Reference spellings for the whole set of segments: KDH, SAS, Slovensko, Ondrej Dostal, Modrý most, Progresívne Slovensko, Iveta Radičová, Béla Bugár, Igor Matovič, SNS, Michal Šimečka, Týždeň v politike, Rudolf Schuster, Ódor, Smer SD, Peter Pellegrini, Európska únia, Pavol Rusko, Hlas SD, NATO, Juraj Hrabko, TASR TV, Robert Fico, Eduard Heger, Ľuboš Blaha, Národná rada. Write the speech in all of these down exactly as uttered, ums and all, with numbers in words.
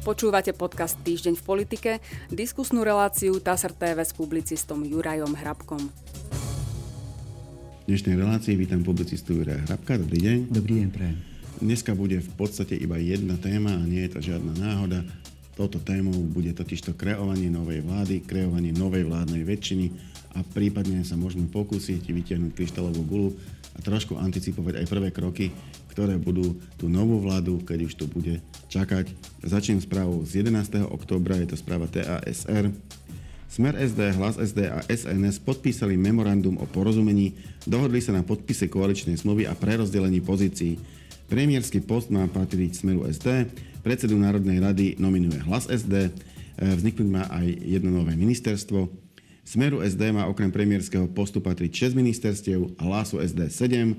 Počúvate podcast Týždeň v politike, diskusnú reláciu TASR té vé s publicistom Jurajom Hrabkom. V dnešnej relácii vítam publicistu Juraja Hrabka. Dobrý deň. Dobrý deň, prajem. Dneska bude v podstate iba jedna téma a nie je to žiadna náhoda. Touto témou bude totižto kreovanie novej vlády, kreovanie novej vládnej väčšiny a prípadne sa môžeme pokúsiť vytiahnuť kryštálovú guľu a trošku anticipovať aj prvé kroky, ktoré budú tú novú vládu, keď už to bude čakať. Začnem správou z jedenásteho októbra, je to správa TASR. Smer es dé, Hlas es dé a es en es podpísali memorandum o porozumení, dohodli sa na podpise koaličnej zmluvy a prerozdelení pozícií. Premiérsky post má patriť Smeru es dé, predsedu Národnej rady nominuje Hlas es dé, vzniknúť má aj jedno nové ministerstvo. Smeru es dé má okrem premiérskeho postu patriť šesť ministerstiev a Hlasu es dé sedem.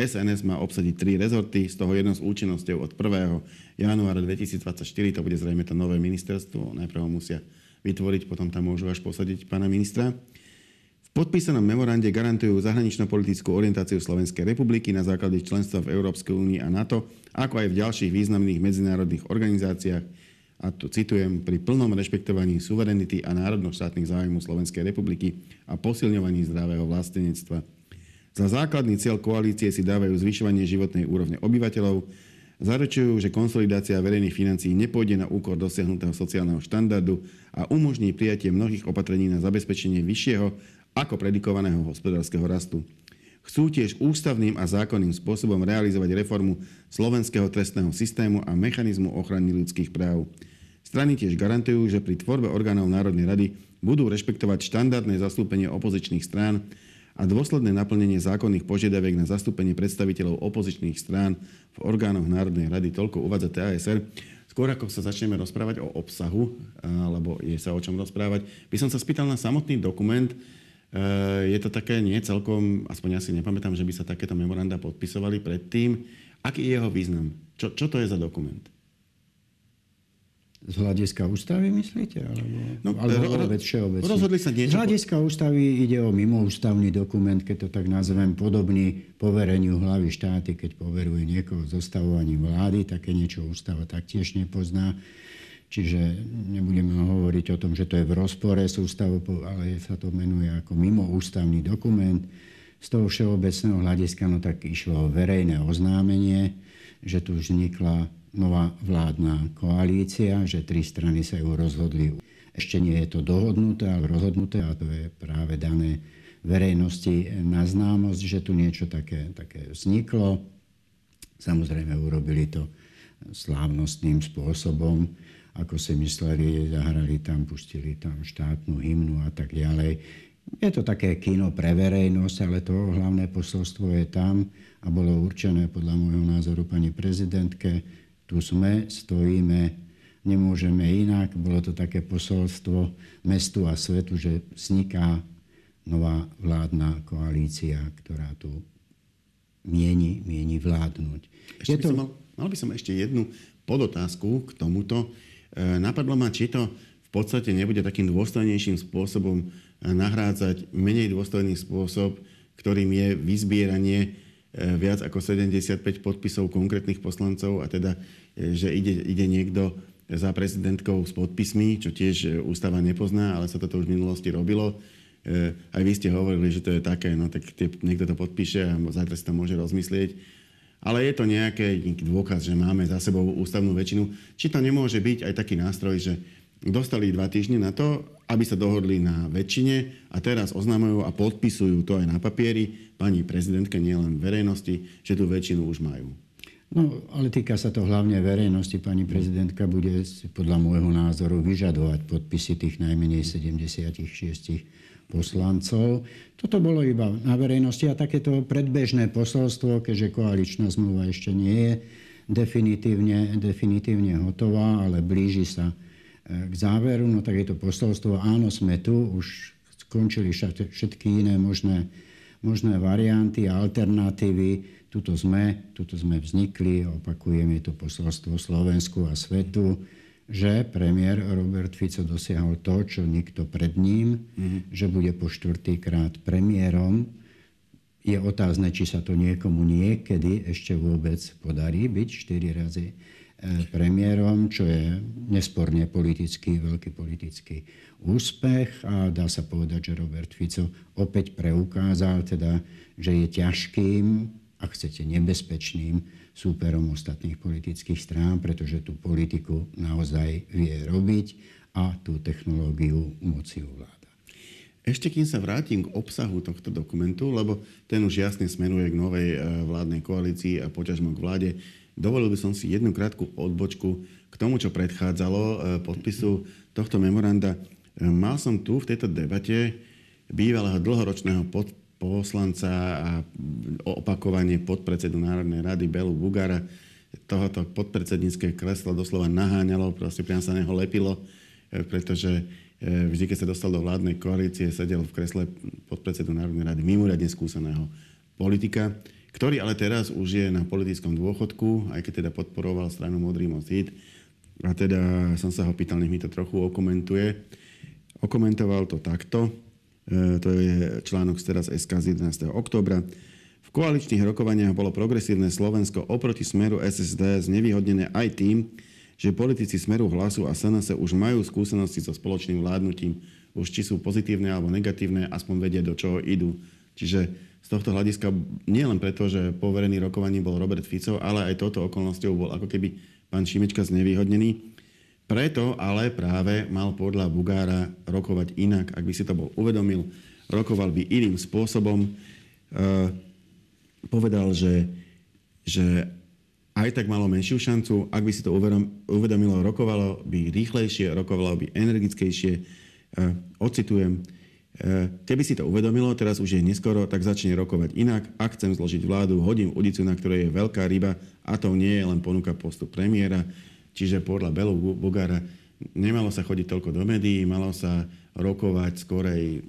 es en es má obsadiť tri rezorty, z toho jedno s účinnosťou od prvého januára dvetisícdvadsaťštyri, to bude zrejme to nové ministerstvo, najprv ho musia vytvoriť, potom tam môžu až posadiť pána ministra. V podpísanom memorande garantujú zahranično-politickú orientáciu Slovenskej republiky na základe členstva v Európskej únii a NATO, ako aj v ďalších významných medzinárodných organizáciách, a tu citujem, pri plnom rešpektovaní suverenity a národno-štátnych záujmov Slovenskej republiky a posilňovaní zdravého vlastenectva. Za základný cieľ koalície si dávajú zvyšovanie životnej úrovne obyvateľov, zaručujú, že konsolidácia verejných financií nepôjde na úkor dosiahnutého sociálneho štandardu a umožní prijatie mnohých opatrení na zabezpečenie vyššieho ako predikovaného hospodárskeho rastu. Chcú tiež ústavným a zákonným spôsobom realizovať reformu slovenského trestného systému a mechanizmu ochrany ľudských práv. Strany tiež garantujú, že pri tvorbe orgánov Národnej rady budú rešpektovať štandardné zastúpenie opozičných strán a dôsledné naplnenie zákonných požiadaviek na zastúpenie predstaviteľov opozičných strán v orgánoch Národnej rady. Toľko uvádza TASR. Skôr ako sa začneme rozprávať o obsahu, alebo je sa o čom rozprávať, by som sa spýtal na samotný dokument. Je to také nie celkom, aspoň ja si nepamätám, že by sa takéto memoranda podpisovali predtým. Aký je jeho význam? Čo, čo to je za dokument? Z hľadiska ústavy myslíte? Alebo, no, alebo ro- všeobecne? Rozhodli sa niečo... Z hľadiska ústavy ide o mimoústavný dokument, keď to tak nazvem, podobný povereniu hlavy štáty, keď poveruje niekoho zostavovaním vlády, také niečo ústava taktiež nepozná. Čiže nebudeme hovoriť o tom, že to je v rozpore s ústavou, ale sa to menuje ako mimoústavný dokument. Z toho všeobecného hľadiska no tak išlo o verejné oznámenie, že tu vznikla nová vládna koalícia, že tri strany sa ju rozhodli. Ešte nie je to dohodnuté, ale rozhodnuté, a to je práve dané verejnosti na známosť, že tu niečo také, také vzniklo. Samozrejme urobili to slávnostným spôsobom, ako si mysleli, zahrali tam, pustili tam štátnu hymnu a tak ďalej. Je to také kino pre verejnosť, ale to hlavné posolstvo je tam a bolo určené podľa môjho názoru pani prezidentke. Tu sme, stojíme, nemôžeme inak. Bolo to také posolstvo mestu a svetu, že vzniká nová vládna koalícia, ktorá tu mieni, mieni vládnuť. Ešte by to... mal, mal by som ešte jednu podotázku k tomuto. E, napadlo ma, či to v podstate nebude takým dôstojnejším spôsobom nahrádzať menej dôstojný spôsob, ktorým je vyzbieranie viac ako sedemdesiatpäť podpisov konkrétnych poslancov, a teda, že ide, ide niekto za prezidentkou s podpismi, čo tiež ústava nepozná, ale sa toto už v minulosti robilo. Aj vy ste hovorili, že to je také, no tak tie, niekto to podpíše a zajtra si to môže rozmyslieť. Ale je to nejaký dôkaz, že máme za sebou ústavnú väčšinu. Či to nemôže byť aj taký nástroj, že dostali dva týždne na to, aby sa dohodli na väčšine, a teraz oznamujú a podpisujú to aj na papieri pani prezidentke, nielen verejnosti, že tú väčšinu už majú. No, ale týka sa to hlavne verejnosti. Pani prezidentka bude podľa môjho názoru vyžadovať podpisy tých najmenej sedemdesiatšesť poslancov. Toto bolo iba na verejnosti a takéto predbežné posolstvo, keďže koaličná zmluva ešte nie je definitívne, definitívne hotová, ale blíži sa k záveru, no tak je to posolstvo, áno, sme tu, už skončili všetky iné možné, možné varianty a alternatívy, tuto sme, tuto sme vznikli, opakujem, je to posolstvo Slovensku a svetu, že premiér Robert Fico dosiahol to, čo nikto pred ním, mm-hmm. že bude po štvrtýkrát premiérom. Je otázne, či sa to niekomu niekedy ešte vôbec podarí byť štyri razy premiérom, čo je nesporne politický, veľký politický úspech a dá sa povedať, že Robert Fico opäť preukázal teda, že je ťažkým, ak chcete, nebezpečným súperom ostatných politických strán, pretože tú politiku naozaj vie robiť a tú technológiu moci ovláda. Ešte kým sa vrátim k obsahu tohto dokumentu, lebo ten už jasne smeruje k novej vládnej koalícii a poťažmo k vláde, dovolil by som si jednu krátku odbočku k tomu, čo predchádzalo podpisu tohto memoranda. Mal som tu v tejto debate bývalého dlhoročného poslanca a opakovanie podpredsedu Národnej rady Bélu Bugára. Tohoto podpredsednícke kreslo doslova naháňalo, proste priam sa neho lepilo, pretože vždy, keď sa dostal do vládnej koalície, sedel v kresle podpredsedu Národnej rady mimoriadne skúseného politika, ktorý ale teraz už je na politickom dôchodku, aj keď teda podporoval stranu Modrý most. A teda som sa ho pýtal, nech mi to trochu okomentuje. Okomentoval to takto. E, to je článok z teraz es ká z jedenásteho októbra. V koaličných rokovaniach bolo Progresívne Slovensko oproti Smeru es es dé znevýhodnené aj tým, že politici Smeru, Hlasu a es en es už majú skúsenosti so spoločným vládnutím. Už či sú pozitívne alebo negatívne, aspoň vedia, do čoho idú. Čiže z tohto hľadiska nie len preto, že poverený rokovaním bol Robert Fico, ale aj touto okolnosťou bol ako keby pán Šimečka znevýhodnený. Preto ale práve mal podľa Bugára rokovať inak. Ak by si to bol uvedomil, rokoval by iným spôsobom. E, povedal, že, že aj tak malo menšiu šancu. Ak by si to uvedomilo, rokovalo by rýchlejšie, rokovalo by energickejšie. E, ocitujem, e, keby si to uvedomilo, teraz už je neskoro, tak začne rokovať inak. Ak chcem zložiť vládu, hodím udicu, na ktorej je veľká ryba a to nie je len ponuka postu premiéra. Čiže podľa Bélu Bugára nemalo sa chodiť toľko do médií, malo sa rokovať skorej,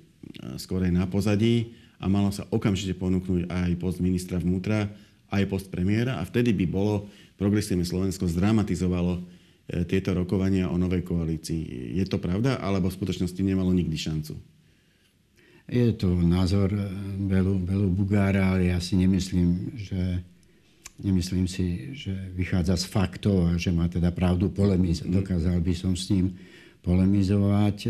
skorej na pozadí a malo sa okamžite ponúknuť aj post ministra vnútra, aj post premiéra a vtedy by bolo Progresívne Slovensko zdramatizovalo tieto rokovania o novej koalícii. Je to pravda, alebo v skutočnosti nemalo nikdy šancu? Je to názor Bélu, Bélu Bugára, ale ja si nemyslím, že nemyslím si, že vychádza z faktov a že má teda pravdu polemizovať. Dokázal by som s ním polemizovať.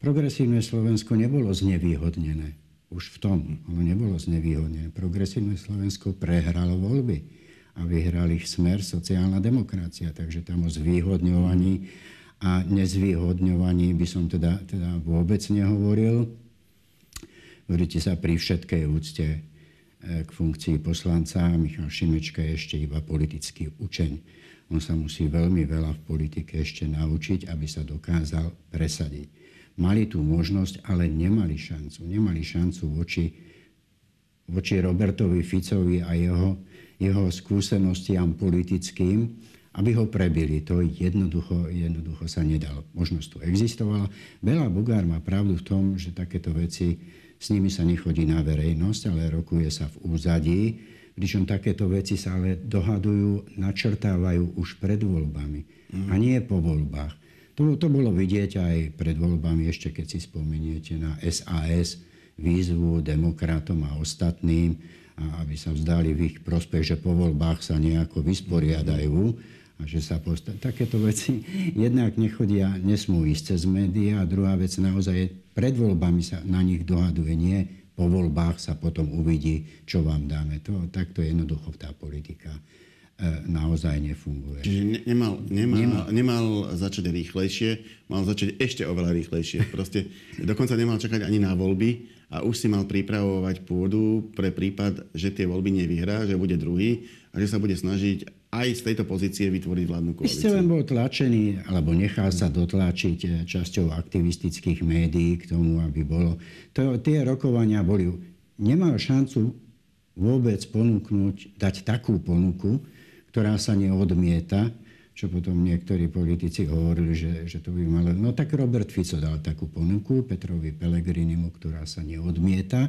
Progresívne Slovensko nebolo znevýhodnené. Už v tom, ono nebolo znevýhodnené. Progresívne Slovensko prehralo voľby a vyhral ich Smer, sociálna demokracia. Takže tam o zvýhodňovaní a nezvýhodňovaní by som teda, teda vôbec nehovoril. Hovoríte sa pri všetkej úcte k funkcii poslanca. Michal Šimečka je ešte iba politický učeň. On sa musí veľmi veľa v politike ešte naučiť, aby sa dokázal presadiť. Mali tú možnosť, ale nemali šancu. Nemali šancu voči, voči Robertovi Ficovi a jeho, jeho skúsenostiam politickým, aby ho prebili. To jednoducho, jednoducho sa nedalo. Možnosť tu existovala. Béla Bugár má pravdu v tom, že takéto veci, s nimi sa nechodí na verejnosť, ale rokuje sa v úzadí. Pričom takéto veci sa ale dohadujú, načrtávajú už pred voľbami. Mm. A nie po voľbách. To, to bolo vidieť aj pred voľbami, ešte keď si spomeniete na es a es, výzvu demokratom a ostatným, a aby sa vzdali v ich prospech, že po voľbách sa nejako vysporiadajú a že sa postav... Takéto veci jednak nechodia, nesmú ísť cez médiá. A druhá vec, naozaj pred voľbami sa na nich dohaduje, nie po voľbách sa potom uvidí, čo vám dáme. To, takto jednoducho tá politika naozaj nefunguje. Čiže ne- nemal, nemal, nemal. nemal začať rýchlejšie, mal začať ešte oveľa rýchlejšie. Proste dokonca nemal čakať ani na voľby a už si mal pripravovať pôdu pre prípad, že tie voľby nevyhrá, že bude druhý a že sa bude snažiť aj z tejto pozície vytvoriť vládnu koalíciu. Ešte len bol tlačený, alebo nechal sa dotlačiť časťou aktivistických médií k tomu, aby bolo... To, tie rokovania boli... Nemal šancu vôbec ponúknuť, dať takú ponuku, ktorá sa neodmieta, čo potom niektorí politici hovorili, že, že to by malo... No tak Robert Fico dal takú ponuku Petrovi Pellegrinimu, ktorá sa neodmieta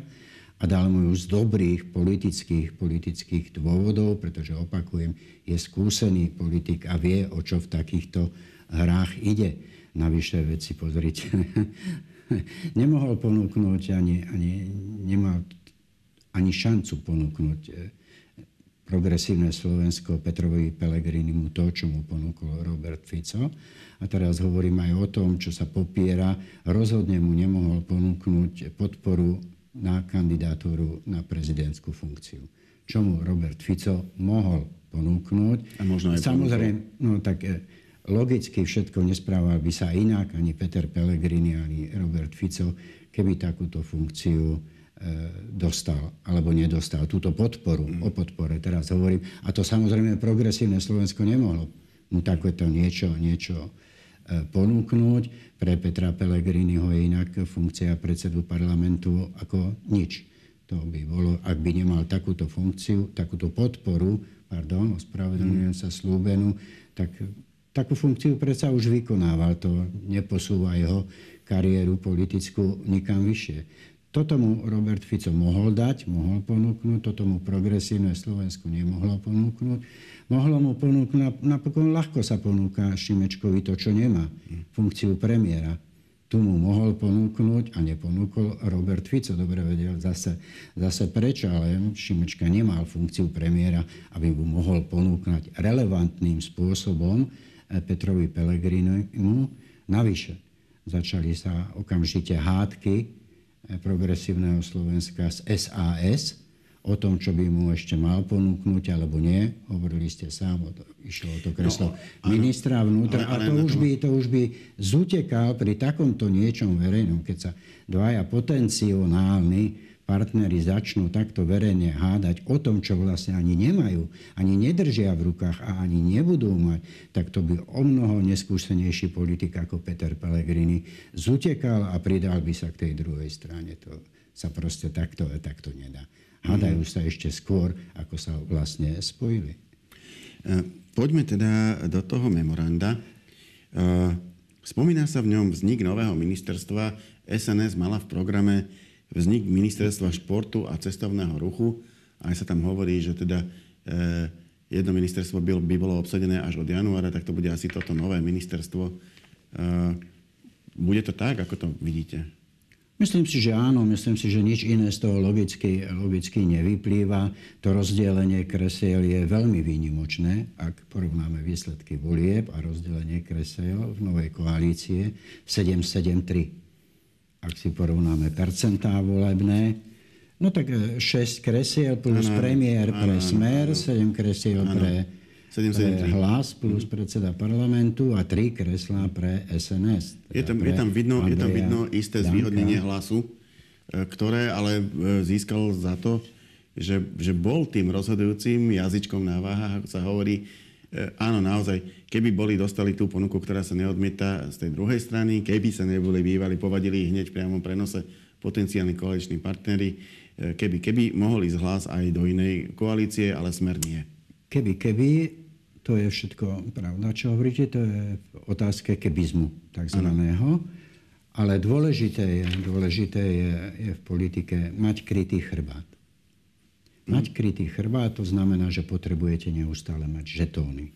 a dal mu ju z dobrých politických, politických dôvodov, pretože opakujem, je skúsený politik a vie, o čo v takýchto hrách ide. Navyše veci, pozrite, nemohol ponúknuť ani, ani nemal ani šancu ponúknuť Progresívne Slovensko, Petrovi Pellegrinimu to, čo mu ponúkol Robert Fico. A teraz hovorím aj o tom, čo sa popiera. Rozhodne mu nemohol ponúknuť podporu na kandidatúru na prezidentskú funkciu. Čo mu Robert Fico mohol ponúknuť. A možno aj samozrejme, no tak logicky všetko nesprával by sa inak, ani Peter Pellegrini, ani Robert Fico, keby takúto funkciu dostal alebo nedostal túto podporu, mm. o podpore teraz hovorím. A to samozrejme Progresívne Slovensko nemohlo mu takéto niečo, niečo ponúknuť. Pre Petra Pellegriniho je inak funkcia predsedu parlamentu ako nič. To by bolo, ak by nemal takúto funkciu, takúto podporu, pardon, ospravedlňujem sa, slúbenú, tak takú funkciu predsa už vykonával. To neposúva jeho kariéru politickú nikam vyššie. Toto mu Robert Fico mohol dať, mohol ponúknuť, toto mu Progresívne Slovensko nemohlo ponúknuť. Mohlo mu ponúknuť, napokon ľahko sa ponúka Šimečkovi to, čo nemá, funkciu premiéra. Tu mu mohol ponúknuť a neponúkol Robert Fico. Dobre vedel zase, zase prečo, ale Šimečka nemal funkciu premiéra, aby mu mohol ponúknuť relevantným spôsobom Petrovi Pellegrinimu. Navyše začali sa okamžite hádky Progresívneho Slovenska z es a es o tom, čo by mu ešte mal ponúknuť alebo nie. Hovorili ste sám, išlo o to kreslo no, ministra vnútra. Ale, ale a to už, by, to už by zutekal pri takomto niečom verejnom, keď sa dvaja potenciálni partneri začnú takto verejne hádať o tom, čo vlastne ani nemajú, ani nedržia v rukách a ani nebudú mať, tak to by o mnoho neskúsenejší politik ako Peter Pellegrini zutekal a pridal by sa k tej druhej strane. To sa proste takto, takto nedá. Hádajú sa ešte skôr, ako sa vlastne spojili. Poďme teda do toho memoranda. Spomína sa v ňom vznik nového ministerstva. es en es mala v programe vznik ministerstva športu a cestovného ruchu. Aj sa tam hovorí, že teda eh, jedno ministerstvo by, by bolo obsadené až od januára, tak to bude asi toto nové ministerstvo. Eh, bude to tak, ako to vidíte? Myslím si, že áno. Myslím si, že nič iné z toho logicky, logicky nevyplýva. To rozdelenie kresiel je veľmi výnimočné, ak porovnáme výsledky volieb a rozdelenie kresiel v novej koalície sedem sedem tri. Ak si porovnáme percentá volebné, no tak šesť kresiel plus ano, premiér ano, pre Smer, ano, sedem kresiel ano, pre, pre Hlas plus predseda parlamentu a tri kreslá pre es en es. Teda je, tam, pre je, tam vidno, je tam vidno isté Danka. Zvýhodnenie Hlasu, ktoré ale získal za to, že, že bol tým rozhodujúcim jazyčkom na váhach, ako sa hovorí. Áno, naozaj, keby boli dostali tú ponuku, ktorá sa neodmieta z tej druhej strany, keby sa neboli bývali, povadili hneď priamo prenose potenciálni koaliční partneri, keby, keby mohol ísť Hlas aj do inej koalície, ale Smer nie. Keby, keby, to je všetko pravda, čo hovoríte, to je otázka kebizmu takzvaného, ale dôležité je, dôležité je, je v politike mať krytý chrbát. Mať krytý chrbát, to znamená, že potrebujete neustále mať žetóny.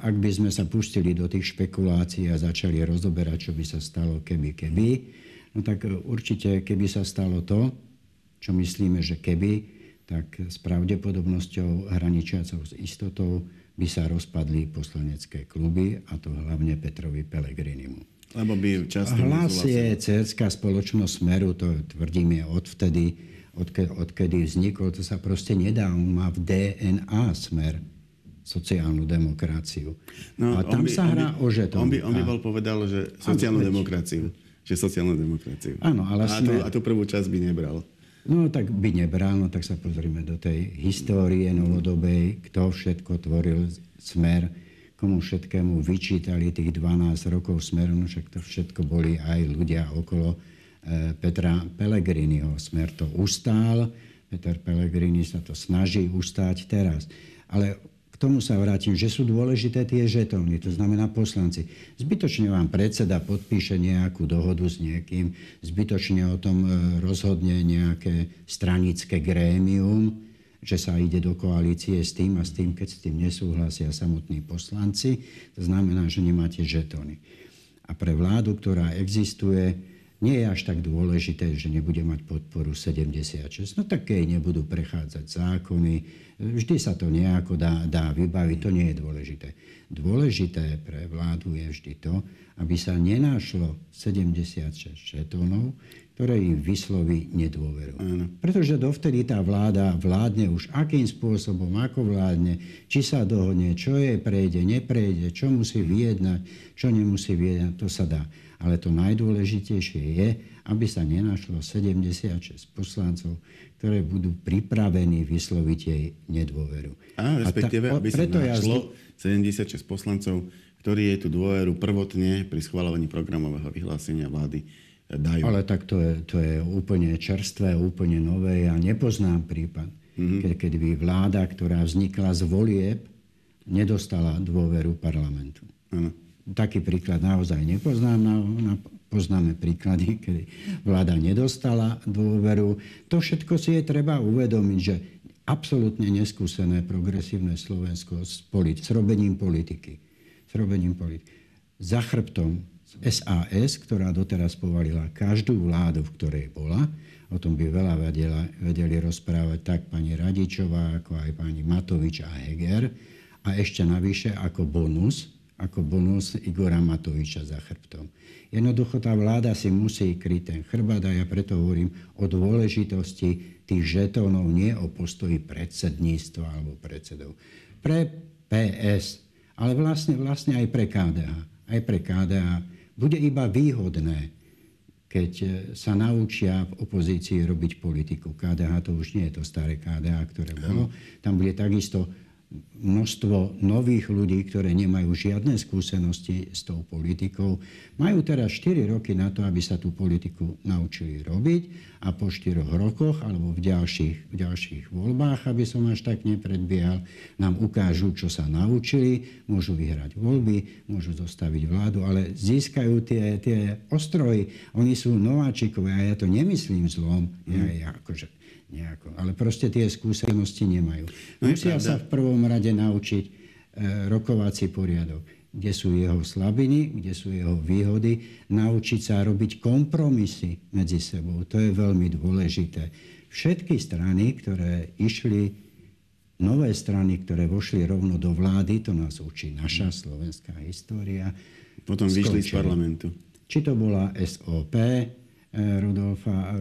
Ak by sme sa pustili do tých špekulácií a začali rozoberať, čo by sa stalo keby, keby, no tak určite, keby sa stalo to, čo myslíme, že keby, tak s pravdepodobnosťou hraničiacou s istotou by sa rozpadli poslanecké kluby, a to hlavne Petrovi Pellegrinimu. Lebo by často Hlas je dcérská spoločnosť Smeru, to tvrdíme odvtedy, Odke, odkedy vznikol, to sa proste nedá. On má v dé en á Smer sociálnu demokraciu. No, a tam by, sa hrá by, o žetom. On by, on by bol povedal, že sociálnu áno, demokraciu. Že sociálnu demokraciu. Áno, ale a, Smer... to, a tú prvú časť by nebral. No tak by nebral, no tak sa pozrime do tej histórie novodobej, kto všetko tvoril Smer, komu všetkému vyčítali tých dvanásť rokov Smeru, no však to všetko boli aj ľudia okolo Petra Pellegriniho. Smer to ustál, Peter Pellegrini sa to snaží ustáť teraz. Ale k tomu sa vrátim, že sú dôležité tie žetóny, to znamená poslanci. Zbytočne vám predseda podpíše nejakú dohodu s niekým, zbytočne o tom rozhodne nejaké stranické grémium, že sa ide do koalície s tým a s tým, keď s tým nesúhlasia samotní poslanci. To znamená, že nemáte žetóny. A pre vládu, ktorá existuje, nie je až tak dôležité, že nebude mať podporu sedemdesiatšesť. No tak keď nebudú prechádzať zákony, vždy sa to nejako dá, dá vybaviť, to nie je dôležité. Dôležité pre vládu je vždy to, aby sa nenašlo sedemdesiatšesť žetónov, ktoré im vysloví nedôveru. Áno. Pretože dovtedy tá vláda vládne už akým spôsobom, ako vládne, či sa dohodne, čo jej prejde, neprejde, čo musí vyjednať, čo nemusí vyjednať, to sa dá. Ale to najdôležitejšie je, aby sa nenašlo sedemdesiatšesť poslancov, ktoré budú pripravení vysloviť jej nedôveru. Áno, respektíve, aby sa našlo sedemdesiatšesť poslancov, ktorí jej tú dôveru prvotne pri schvaľovaní programového vyhlásenia vlády dajú. Ale tak to je, to je úplne čerstvé, úplne nové. Ja nepoznám prípad, mm-hmm. keď, keď by vláda, ktorá vznikla z volieb, nedostala dôveru parlamentu. Áno. Taký príklad naozaj nepoznám. Na, na, poznáme príklady, keď vláda nedostala dôveru. To všetko si je treba uvedomiť, že absolútne neskúsené progresívne Slovensko s, politi- s robením politiky. S robením politiky. Za chrbtom es a es, ktorá doteraz povalila každú vládu, v ktorej bola. O tom by veľa vedela, vedeli rozprávať tak pani Radičová, ako aj pani Matovič a Heger. A ešte navyše ako bonus, ako bonus Igora Matoviča za chrbtom. Jednoducho tá vláda si musí kryť ten chrbát a ja preto hovorím o dôležitosti tých žetónov, nie o postoji predsedníctva alebo predsedov. Pre pé es, ale vlastne, vlastne aj pre ká dé há. Aj pre ká dé há. Bude iba výhodné, keď sa naučia v opozícii robiť politiku. ká dé há to už nie je to staré ká dé há, ktoré bolo. Tam bude takisto množstvo nových ľudí, ktoré nemajú žiadne skúsenosti s tou politikou. Majú teraz štyri roky na to, aby sa tú politiku naučili robiť a po štyroch rokoch alebo v ďalších, v ďalších voľbách, aby som až tak nepredbiehal, nám ukážu, čo sa naučili, môžu vyhrať voľby, môžu zostaviť vládu, ale získajú tie, tie ostroji. Oni sú nováčikové a ja to nemyslím zlom. Ja, ja akože... Nejako. Ale proste tie skúsenosti nemajú. No Musia sa v prvom rade naučiť e, rokovací poriadok, kde sú jeho slabiny, kde sú jeho výhody, naučiť sa robiť kompromisy medzi sebou. To je veľmi dôležité. Všetky strany, ktoré išli, nové strany, ktoré vošli rovno do vlády, to nás učí naša slovenská história. Potom vyšli z parlamentu. Či to bola es ó pé, Rudolfa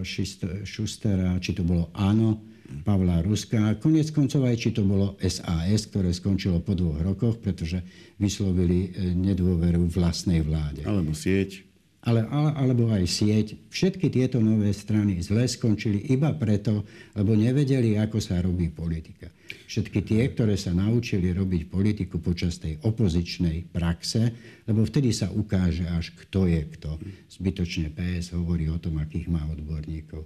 Schustera, či to bolo áno, Pavla Ruska. Koniec koncov aj, či to bolo es a es, ktoré skončilo po dvoch rokoch, pretože vyslovili nedôveru vlastnej vláde. Alebo sieť. Ale, alebo aj sieť. Všetky tieto nové strany zle skončili iba preto, lebo nevedeli, ako sa robí politika. Všetky tie, ktoré sa naučili robiť politiku počas tej opozičnej praxe, lebo vtedy sa ukáže až kto je kto. Zbytočne pé es hovorí o tom, akých má odborníkov.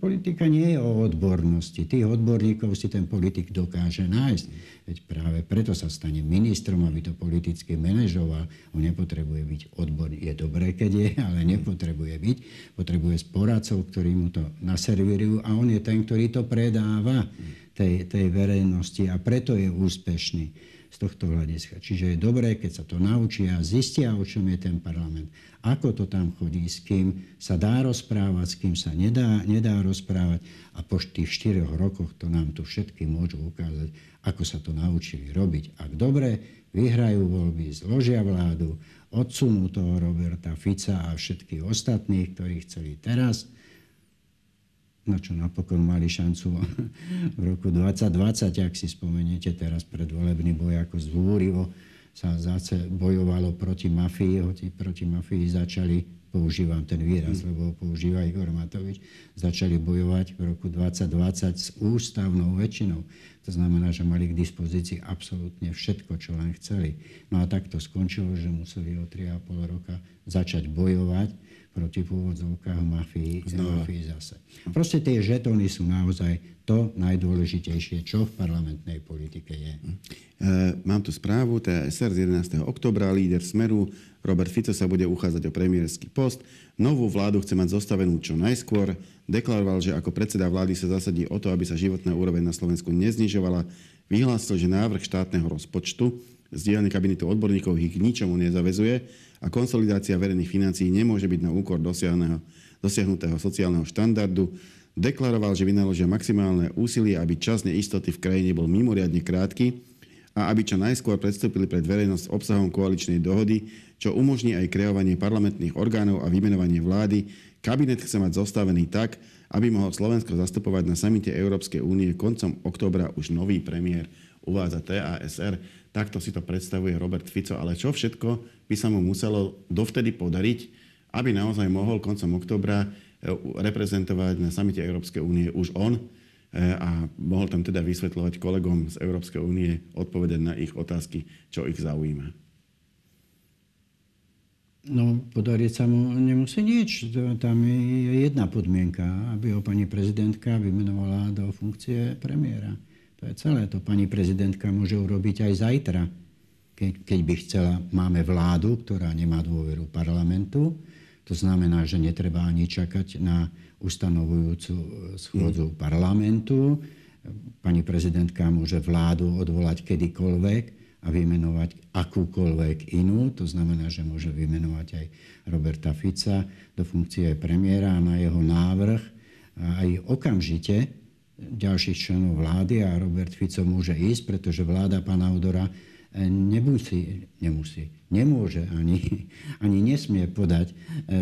Politika nie je o odbornosti. Tých odborníkov si ten politik dokáže nájsť. Veď práve preto sa stane ministrom, aby to politicky manažoval. On nepotrebuje byť odborný. Je dobré, keď je, ale nepotrebuje byť. Potrebuje poradcov, ktorí mu to naservírujú a on je ten, ktorý to predáva tej, tej verejnosti a preto je úspešný z tohto hľadiska. Čiže je dobré, keď sa to naučia, zistia, o čom je ten parlament, ako to tam chodí, s kým sa dá rozprávať, s kým sa nedá, nedá rozprávať a po tých štyroch rokoch to nám tu všetky môžu ukázať, ako sa to naučili robiť. Ak dobre, vyhrajú voľby, zložia vládu, odsunú toho Roberta Fica a všetkých ostatných, ktorí chceli teraz, na čo napokon mali šancu v roku dvadsať dvadsať, ak si spomeniete teraz predvolebný boj, ako zúrivo sa zase bojovalo proti mafii, hoci proti mafii začali, používam ten výraz, lebo používa Igor Matovič, začali bojovať v roku dvadsať dvadsať s ústavnou väčšinou. To znamená, že mali k dispozícii absolútne všetko, čo len chceli. No a tak to skončilo, že museli o tri a pol roka začať bojovať proti pôvodzovkách mafii, mafii zase. Proste tie žetóny sú naozaj to najdôležitejšie, čo v parlamentnej politike je. E, mám tu správu, té es er z jedenásteho októbra, líder Smeru Robert Fico sa bude uchádzať o premiérsky post. Novú vládu chce mať zostavenú čo najskôr. Deklaroval, že ako predseda vlády sa zasadí o to, aby sa životná úroveň na Slovensku neznižovala. Vyhlásil, že návrh štátneho rozpočtu z dielne kabinetov odborníkov ich k ničomu nezavezuje a konsolidácia verejných financií nemôže byť na úkor dosiahnutého sociálneho štandardu. Deklaroval, že vynaložia maximálne úsilie, aby čas neistoty v krajine bol mimoriadne krátky a aby čo najskôr predstúpili pred verejnosť obsahom koaličnej dohody, čo umožní aj kreovanie parlamentných orgánov a vymenovanie vlády. Kabinet chce mať zostavený tak, aby mohol Slovensko zastupovať na samite Európskej únie koncom októbra už nový premiér, uvádza TASR. Takto si to predstavuje Robert Fico, ale čo všetko by sa mu muselo dovtedy podariť, aby naozaj mohol koncom októbra reprezentovať na samite Európskej únie už on a mohol tam teda vysvetľovať kolegom z Európskej únie, odpovedať na ich otázky, čo ich zaujíma. No, podariť sa mu nemusí nič. Tam je jedna podmienka, aby ho pani prezidentka vymenovala do funkcie premiéra. To je celé. To pani prezidentka môže urobiť aj zajtra, keď, keď by chcela. Máme vládu, ktorá nemá dôveru parlamentu. To znamená, že netreba ani čakať na ustanovujúcu schôdzu mm. parlamentu. Pani prezidentka môže vládu odvolať kedykoľvek a vymenovať akúkoľvek inú. To znamená, že môže vymenovať aj Roberta Fica do funkcie premiéra a na jeho návrh aj okamžite ďalších členov vlády a Robert Fico môže ísť, pretože vláda pána Ódora nemusí, nemusí, nemôže ani, ani nesmie podať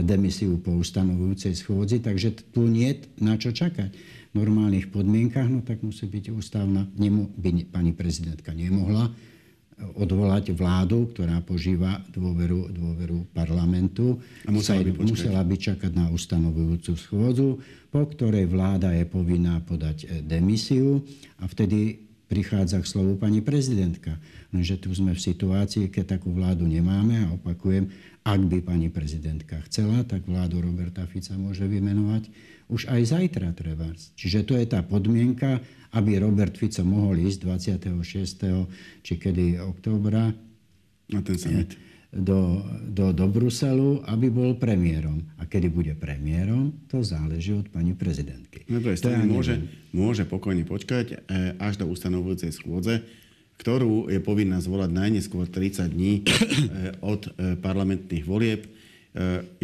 demisiu po ustanovujúcej schôdzi, takže tu nie je na čo čakať. V normálnych podmienkach, no tak musí byť ústavná, nemo, by pani prezidentka nemohla odvolať vládu, ktorá požíva dôveru, dôveru parlamentu. A musela by, musela by čakať na ustanovujúcu schôdzu, po ktorej vláda je povinná podať demisiu a vtedy prichádza k slovu pani prezidentka. Lenže tu sme v situácii, keď takú vládu nemáme a opakujem, ak by pani prezidentka chcela, tak vládu Roberta Fica môže vymenovať už aj zajtra treba. Čiže to je tá podmienka, aby Robert Fico mohol ísť dvadsiateho šiesteho či kedy októbra na ten summit do, do, do Bruselu, aby bol premiérom. A kedy bude premiérom, to záleží od pani prezidentky. Na druhej strane môže, môže pokojne počkať až do ustanovujúcej schôdze, ktorú je povinná zvolať najneskôr tridsať dní od parlamentných volieb.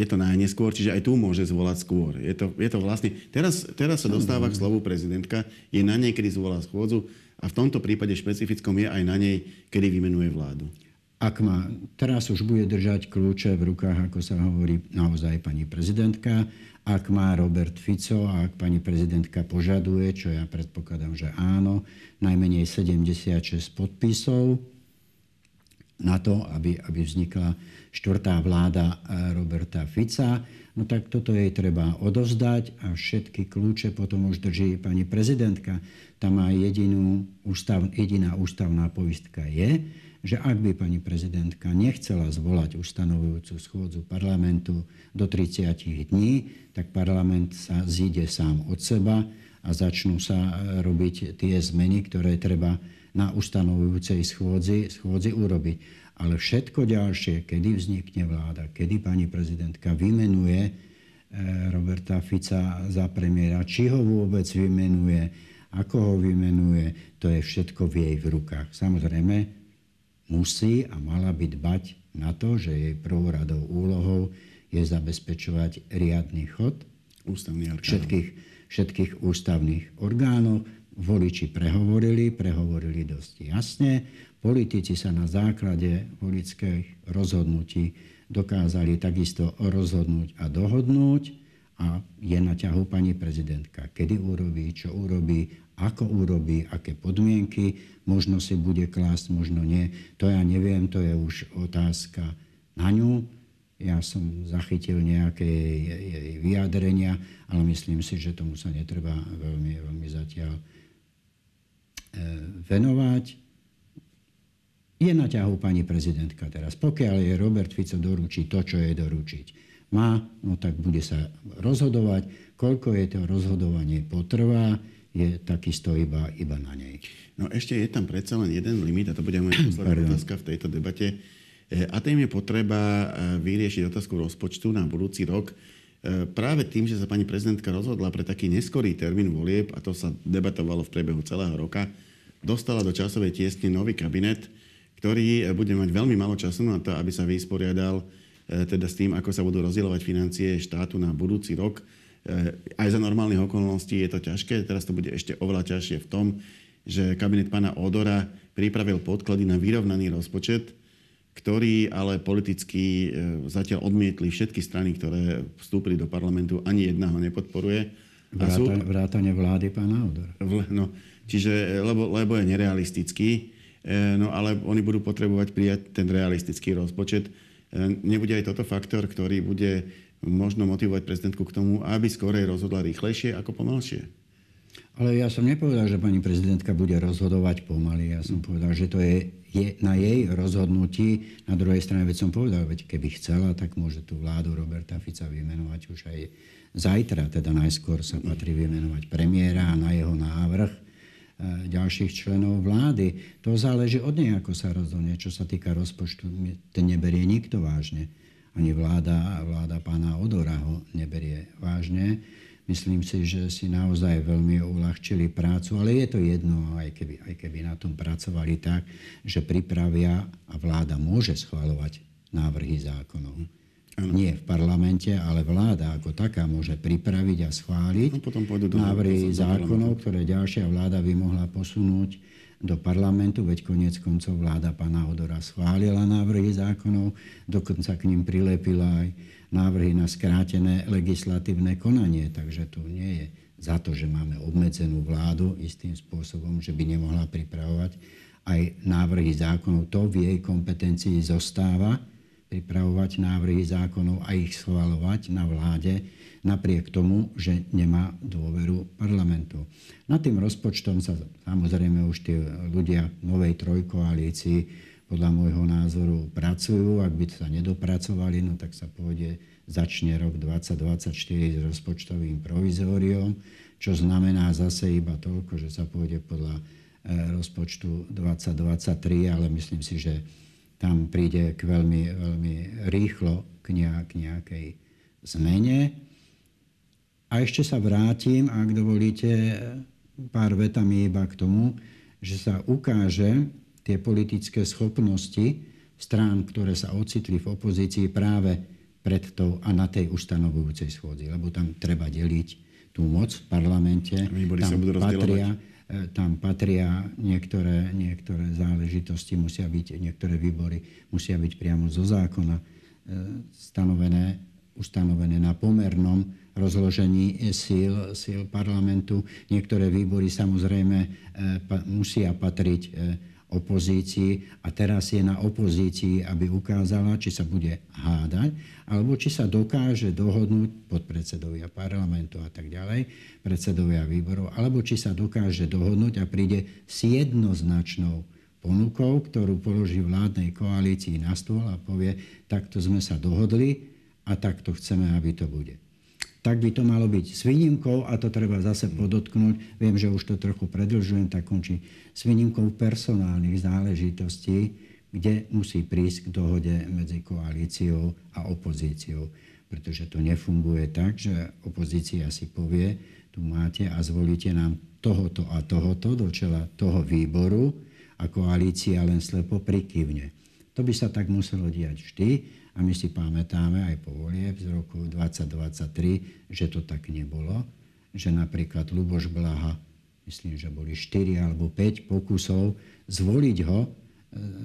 Je to najneskôr, čiže aj tu môže zvolať skôr. Je to, je to vlastne... Teraz, teraz sa dostáva k slovu prezidentka, je na nej, kedy zvolá schôdzu a v tomto prípade špecifickom je aj na nej, kedy vymenuje vládu. Ak má, teraz už bude držať kľúče v rukách, ako sa hovorí naozaj pani prezidentka. Ak má Robert Fico a ak pani prezidentka požaduje, čo ja predpokladám, že áno, najmenej sedemdesiatšesť podpisov na to, aby, aby vznikla štvrtá vláda Roberta Fica, no tak toto jej treba odovzdať a všetky kľúče potom už drží pani prezidentka. Tam má jedinú ústav, jediná ústavná poistka je, že ak by pani prezidentka nechcela zvolať ustanovujúcu schôdzu parlamentu do tridsať dní, tak parlament sa zíde sám od seba a začnú sa robiť tie zmeny, ktoré treba na ustanovujúcej schôdzi, schôdzi urobiť. Ale všetko ďalšie, kedy vznikne vláda, kedy pani prezidentka vymenuje Roberta Fica za premiéra, či ho vôbec vymenuje, ako ho vymenuje, to je všetko v jej v rukách. Samozrejme, musí a mala by dbať na to, že jej prvoradou úlohou je zabezpečovať riadny chod všetkých, všetkých ústavných orgánov. Voliči prehovorili, prehovorili dosť jasne. Politici sa na základe voličských rozhodnutí dokázali takisto rozhodnúť a dohodnúť a je na ťahu pani prezidentka, kedy urobí, čo urobí, ako urobí, aké podmienky, možno si bude klásť, možno nie. To ja neviem, to je už otázka na ňu. Ja som zachytil nejaké jej, jej vyjadrenia, ale myslím si, že tomu sa netreba veľmi, veľmi zatiaľ venovať. Je na ťahu pani prezidentka teraz. Pokiaľ je Robert Fico doručí to, čo jej doručiť má, no tak bude sa rozhodovať. Koľko je to rozhodovanie potrvá, je takisto iba, iba na nej. No ešte je tam predsa len jeden limit, a to bude moja posledná otázka v tejto debate. A tým je potreba vyriešiť otázku rozpočtu na budúci rok. Práve tým, že sa pani prezidentka rozhodla pre taký neskorý termín volieb, a to sa debatovalo v priebehu celého roka, dostala do časovej tiesne nový kabinet, ktorý bude mať veľmi málo času na to, aby sa vysporiadal teda s tým, ako sa budú rozdielovať financie štátu na budúci rok. Aj za normálnych okolností je to ťažké. Teraz to bude ešte oveľa ťažšie v tom, že kabinet pána Ódora pripravil podklady na vyrovnaný rozpočet, ktorý ale politicky zatiaľ odmietli všetky strany, ktoré vstúpili do parlamentu. Ani jedna ho nepodporuje. Vráta, sú... Vrátane vlády pána Ódora. No, čiže, lebo, lebo je nerealistický. No ale oni budú potrebovať prijať ten realistický rozpočet. Nebude aj toto faktor, ktorý bude možno motivovať prezidentku k tomu, aby skorej rozhodla rýchlejšie ako pomalšie? Ale ja som nepovedal, že pani prezidentka bude rozhodovať pomaly. Ja som povedal, že to je, je na jej rozhodnutí. Na druhej strane, veď som povedal, veď keby chcela, tak môže tú vládu Roberta Fica vymenovať už aj zajtra. Teda najskôr sa patrí vymenovať premiéra a na jeho návrh ďalších členov vlády. To záleží od nej, ako sa rozhodne. Čo sa týka rozpočtu, ten neberie nikto vážne. Ani vláda, vláda pána Ódora ho neberie vážne. Myslím si, že si naozaj veľmi uľahčili prácu, ale je to jedno, aj keby, aj keby na tom pracovali tak, že pripravia a vláda môže schvaľovať návrhy zákonov. Ano. Nie v parlamente, ale vláda ako taká môže pripraviť a schváliť no, návrhy zákonov, ktoré ďalšia vláda by mohla posunúť do parlamentu, veď koniec koncov vláda pána Ódora schválila návrhy zákonov, dokonca k ním prilepila aj návrhy na skrátené legislatívne konanie, takže tu nie je za to, že máme obmedzenú vládu istým spôsobom, že by nemohla pripravovať aj návrhy zákonov. To v jej kompetencii zostáva, pripravovať návrhy zákonov a ich schvaľovať na vláde, napriek tomu, že nemá dôveru parlamentu. Nad tým rozpočtom sa samozrejme už tí ľudia novej trojkoalícii podľa môjho názoru pracujú. Ak by sa nedopracovali, no tak sa pôjde, začne rok dvadsať dvadsaťštyri s rozpočtovým provizóriom, čo znamená zase iba toľko, že sa pôjde podľa rozpočtu dvadsať dvadsaťtri, ale myslím si, že tam príde k veľmi, veľmi rýchlo k nejakej zmene. A ešte sa vrátim, ak dovolíte, pár vetami iba k tomu, že sa ukáže tie politické schopnosti strán, ktoré sa ocitli v opozícii práve pred tou a na tej ustanovujúcej schôdzi. Lebo tam treba deliť tú moc v parlamente. Tam patria... Tam patria niektoré, niektoré záležitosti, musia byť, niektoré výbory musia byť priamo zo zákona stanovené, ustanovené na pomernom rozložení síl, síl parlamentu. Niektoré výbory samozrejme musia patriť opozícii a teraz je na opozícii, aby ukázala, či sa bude hádať, alebo či sa dokáže dohodnúť podpredsedovia parlamentu a tak ďalej, predsedovia výborov, alebo či sa dokáže dohodnúť a príde s jednoznačnou ponukou, ktorú položí vládnej koalícii na stôl a povie, takto sme sa dohodli a takto chceme, aby to bude. Tak by to malo byť s výnimkou, a to treba zase podotknúť, viem, že už to trochu predĺžujem, tak končí, s výnimkou personálnych záležitostí, kde musí prísť k dohode medzi koalíciou a opozíciou. Pretože to nefunguje tak, že opozícia si povie, tu máte a zvolíte nám tohoto a tohoto do čela toho výboru a koalícia len slepo prikyvne. To by sa tak muselo diať vždy. A my si pamätáme aj po volieb z roku dvadsať dvadsaťtri, že to tak nebolo. Že napríklad Ľuboš Blaha, myslím, že boli štyri alebo päť pokusov zvoliť ho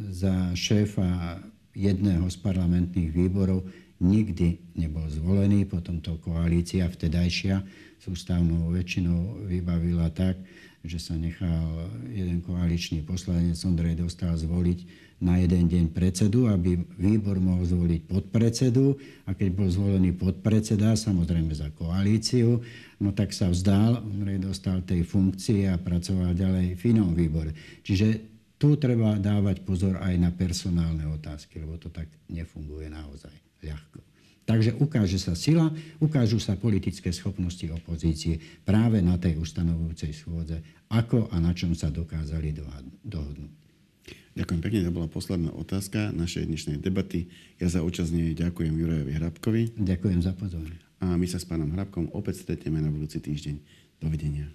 za šéfa jedného z parlamentných výborov. Nikdy nebol zvolený, potom to koalícia vtedajšia sústavnou väčšinou vybavila tak, že sa nechal jeden koaličný poslanec Ondrej Dostal zvoliť na jeden deň predsedu, aby výbor mohol zvoliť podpredsedu a keď bol zvolený podpredseda, samozrejme za koalíciu, no tak sa vzdal, Ondrej Dostal tej funkcie a pracoval ďalej v inom výbore. Čiže tu treba dávať pozor aj na personálne otázky, lebo to tak nefunguje naozaj ľahko. Takže ukáže sa sila, ukážu sa politické schopnosti opozície práve na tej ustanovujúcej schôdze, ako a na čom sa dokázali dohodnúť. Ďakujem pekne, to bola posledná otázka našej dnešnej debaty. Ja za účasť nej ďakujem Jurajovi Hrabkovi. Ďakujem za pozornosť. A my sa s pánom Hrabkom opäť stretneme na budúci týždeň. Dovidenia.